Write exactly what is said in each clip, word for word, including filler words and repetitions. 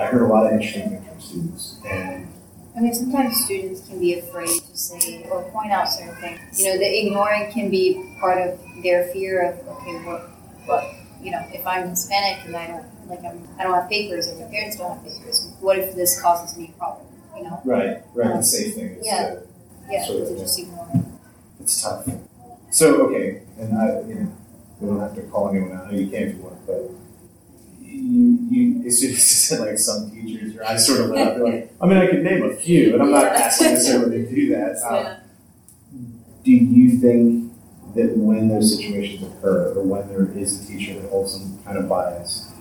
I heard a lot of interesting things from students. And I mean, sometimes students can be afraid to say or point out certain things. You know, the ignoring can be part of their fear of, okay, what, what, you know, if I'm Hispanic and I don't, like, I'm, I don't have papers, or my parents don't have papers, what if this causes me a problem? You know? Right, right. Um, the safe thing is yeah, to, yeah, sort of, to just ignore it. It's tough. So, okay, and I, you know, we don't have to call anyone out. You can if you want, but. You, you, it's just like some teachers, or I sort of laugh, like, I mean, I could name a few, and I'm not asking necessarily to do that. Um, do you think that when those situations occur, or when there is a teacher that holds some kind of bias,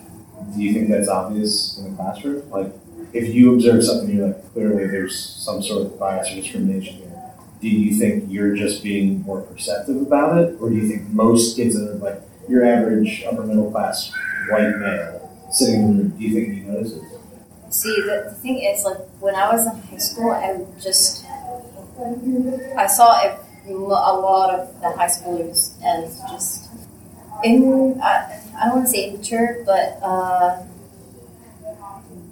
do you think that's obvious in the classroom? Like, if you observe something, you're like, clearly there's some sort of bias or discrimination here. Do you think you're just being more perceptive about it, or do you think most kids that are like your average upper middle class white male sitting in the room, do you think you notice it? See, the, the thing is, like, when I was in high school, I just, I saw a, a lot of the high schoolers as just, in, I, I don't want to say immature, but uh,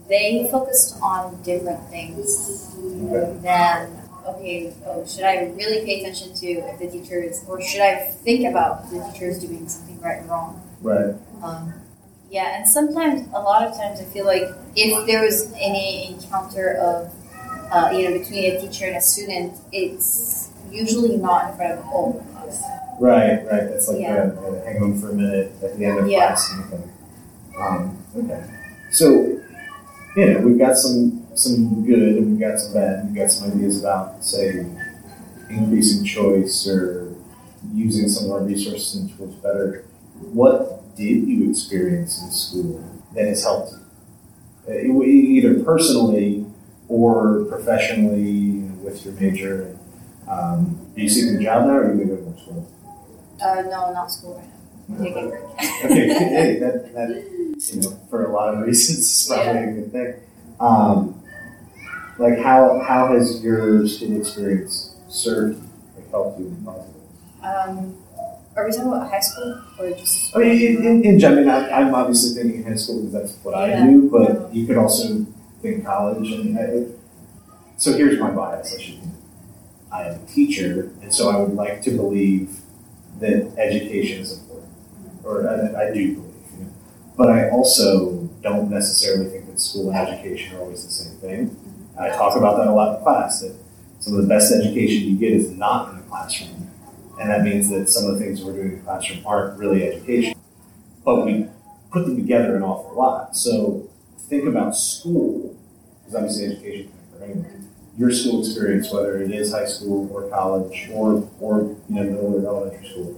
they focused on different things okay. than, okay, oh, should I really pay attention to if the teacher is, or should I think about if the teacher is doing something right and wrong? Right. Um, Yeah, and sometimes, a lot of times, I feel like if there was any encounter of, uh, you know, between a teacher and a student, it's usually not in front of the whole class. Right, right. That's like yeah. the, the hang on for a minute at the end of yeah. class. Um, okay. So, you know, we've got some some good and we've got some bad. We've got some ideas about, say, increasing choice or using some of our resources and tools better. What did you experience in school that has helped you, either personally or professionally with your major? Um, are you seeking a job now, or are you going to go to more school? Uh, no, not school right now. I'm taking a break. Okay, hey, that, that, you know, for a lot of reasons, is probably yeah. a good thing. Um, like, how how has your school experience served, like, helped you in positive? Um, Are we talking about high school, or just? I mean, in, in general, I mean, I'm obviously thinking high school because that's what yeah. I do, but you could also think college. And I, so here's my bias. I, should, I am a teacher, and so I would like to believe that education is important, or I, I do believe, you know? But I also don't necessarily think that school and education are always the same thing. And I talk about that a lot in class, that some of the best education you get is not in the classroom. And that means that some of the things we're doing in the classroom aren't really education, but we put them together an awful lot. So think about school, because obviously education for anyone. Your school experience, whether it is high school or college or or you know middle or elementary school,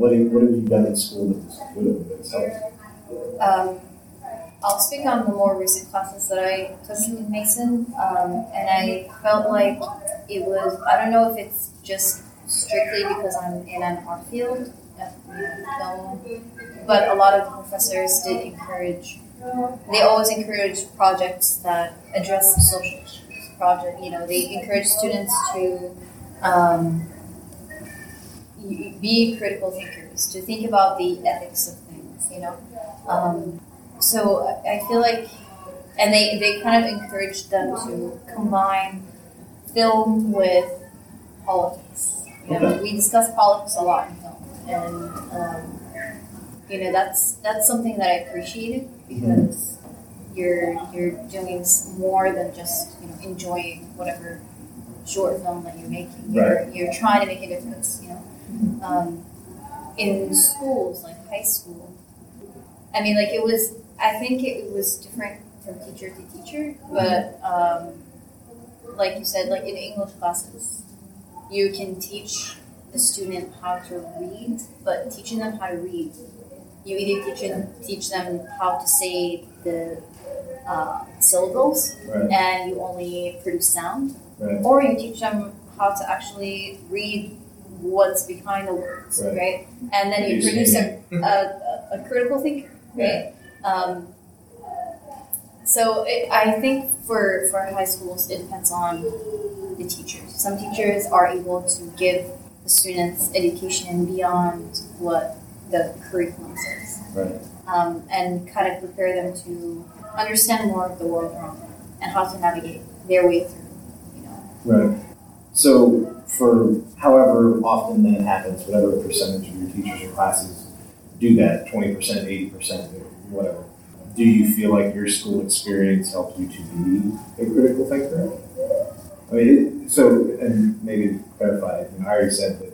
what have, what have you done in school that would have helped? Um, I'll speak on the more recent classes that I took in Mason, um, and I felt like it was. I don't know if it's just strictly because I'm in an art field, no, but a lot of the professors did encourage, they always encourage projects that address social issues, project, you know, they encourage students to um, be critical thinkers, to think about the ethics of things, you know, um, so I feel like, and they, they kind of encourage them to combine film with politics. You know, we discuss politics a lot in film, and um, you know that's that's something that I appreciated because mm-hmm. you're you're doing more than just you know enjoying whatever short film that you're making. You're right. you're trying to make a difference. You know, um, in schools like high school, I mean, like it was. I think it was different from teacher to teacher, but um, like you said, like in English classes. You can teach a student how to read, but teaching them how to read, you either teach them, teach them how to say the uh, syllables, right. and you only produce sound, right. or you teach them how to actually read what's behind the words, right? right? And then you produce a, a, a critical thinker, right? Yeah. Um, so it, I think for, for high schools, it depends on the teachers. Some teachers are able to give the students education beyond what the curriculum says, right. um, and kind of prepare them to understand more of the world around them and how to navigate their way through, you know. Right. So for however often that happens, whatever percentage of your teachers or classes do that, twenty percent, eighty percent, whatever, do you feel like your school experience helped you to be a critical thinker? I mean, it, so, and maybe to clarify, you know, I already said that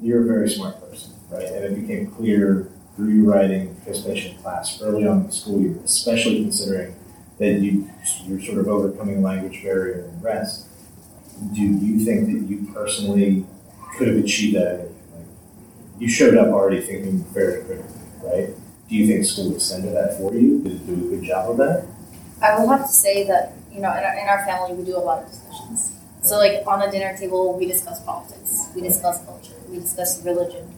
you're a very smart person, right? And it became clear through your writing participation in class early on in the school year, especially considering that you, you're sort of overcoming language barrier and rest. Do you think that you personally could have achieved that? Like, you showed up already thinking fairly critically, right? Do you think school extended that for you? Did it do a good job of that? I would have to say that, you know, in our, in our family, we do a lot of discussions. So, like, on the dinner table, we discuss politics, we discuss culture, we discuss religion.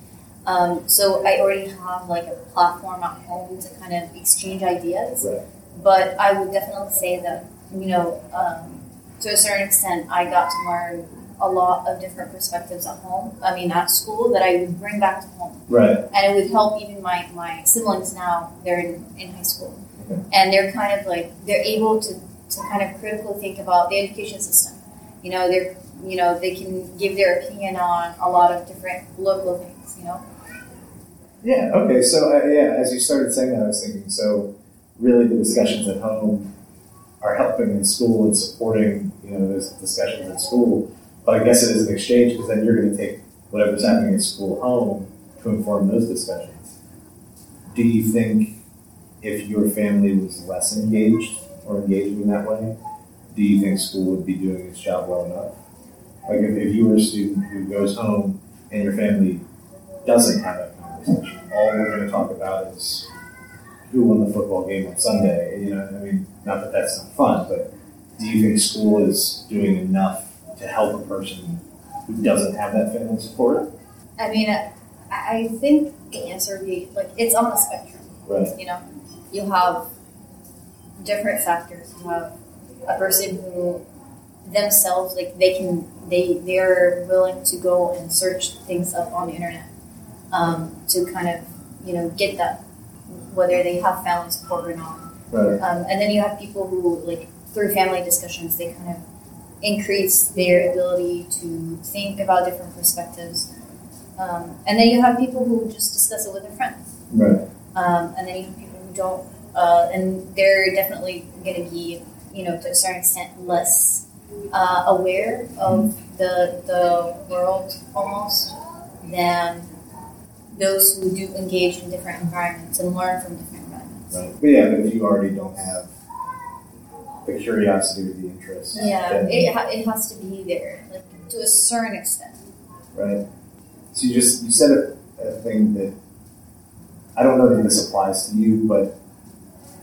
Um, so I already have, like, a platform at home to kind of exchange ideas. Right. But I would definitely say that, you know, um, to a certain extent, I got to learn a lot of different perspectives at home, I mean, at school, that I would bring back to home. Right. And it would help even my, my siblings now, they're in, in high school. Okay. And they're kind of, like, they're able to, to kind of critically think about the education system. You know, they're, you know, they can give their opinion on a lot of different local things, you know? Yeah, okay. So, uh, yeah, as you started saying that, I was thinking, so really the discussions at home are helping in school and supporting, you know, those discussions at school. But I guess it is an exchange, because then you're going to take whatever's happening at school home to inform those discussions. Do you think if your family was less engaged or engaged in that way, do you think school would be doing its job well enough? Like, if, if you were a student who goes home and your family doesn't have that conversation, all we're going to talk about is who won the football game on Sunday, you know, I mean, not that that's not fun, but do you think school is doing enough to help a person who doesn't have that family support? I mean, I, I think the answer would be, like, it's on the spectrum, right? You know, you have different factors. You have a person who themselves, like, they can, they they're willing to go and search things up on the internet um, to kind of, you know, get that, whether they have family support or not. Right. Um, and then you have people who, like, through family discussions, they kind of increase their ability to think about different perspectives. Um, and then you have people who just discuss it with their friends. Right. Um, and then you have people who don't, uh, and they're definitely going to be, you know, to a certain extent, less uh, aware of the the world almost than those who do engage in different environments and learn from different environments. Right. But yeah, but if you already don't have the curiosity or the interest, yeah, it ha- it has to be there, like, to a certain extent. Right. So you just you said a, a thing that I don't know if this applies to you, but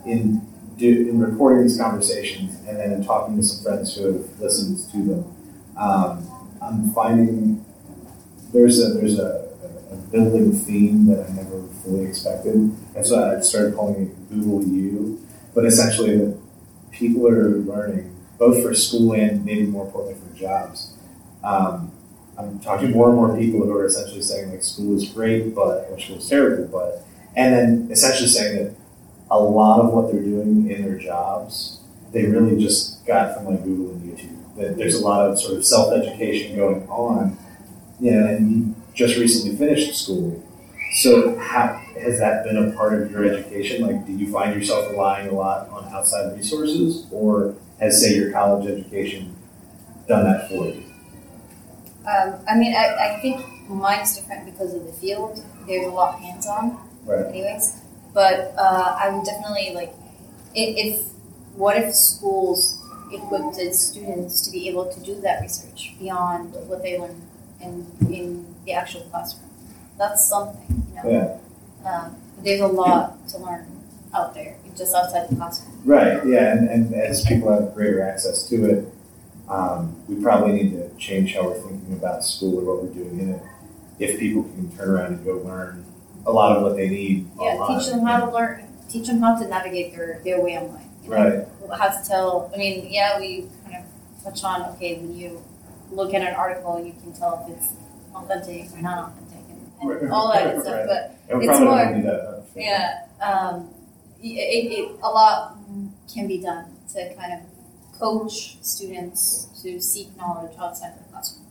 in Do, in recording these conversations and then in talking to some friends who have listened to them, um, I'm finding there's a there's a, a building theme that I never fully expected, and so I started calling it Google You. But essentially, people are learning both for school and maybe more importantly for jobs. Um, I'm talking to more and more people who are essentially saying, like, school is great, but or school is terrible, but, and then essentially saying that a lot of what they're doing in their jobs, they really just got from, like, Google and YouTube. There's a lot of sort of self-education going on, you know, and you just recently finished school. So how, has that been a part of your education? Like, do you find yourself relying a lot on outside resources, or has, say, your college education done that for you? Um, I mean, I, I think mine's different because of the field. There's a lot hands-on, right. Anyways. But uh, I would definitely, like, if, what if schools equipped students to be able to do that research beyond what they learn in, in the actual classroom? That's something, you know. Yeah. Um, there's a lot to learn out there, just outside the classroom. Right, yeah, and, and as people have greater access to it, um, we probably need to change how we're thinking about school and what we're doing in it. If people can turn around and go learn a lot of what they need. Yeah, online. Teach them how to learn, teach them how to navigate their, their way online. You know? Right. How to tell, I mean, yeah, we kind of touch on, okay, when you look at an article, you can tell if it's authentic or not authentic and, and right. all that right. stuff, but it it's more, that, yeah, um, it, it, a lot can be done to kind of coach students to seek knowledge outside the classroom.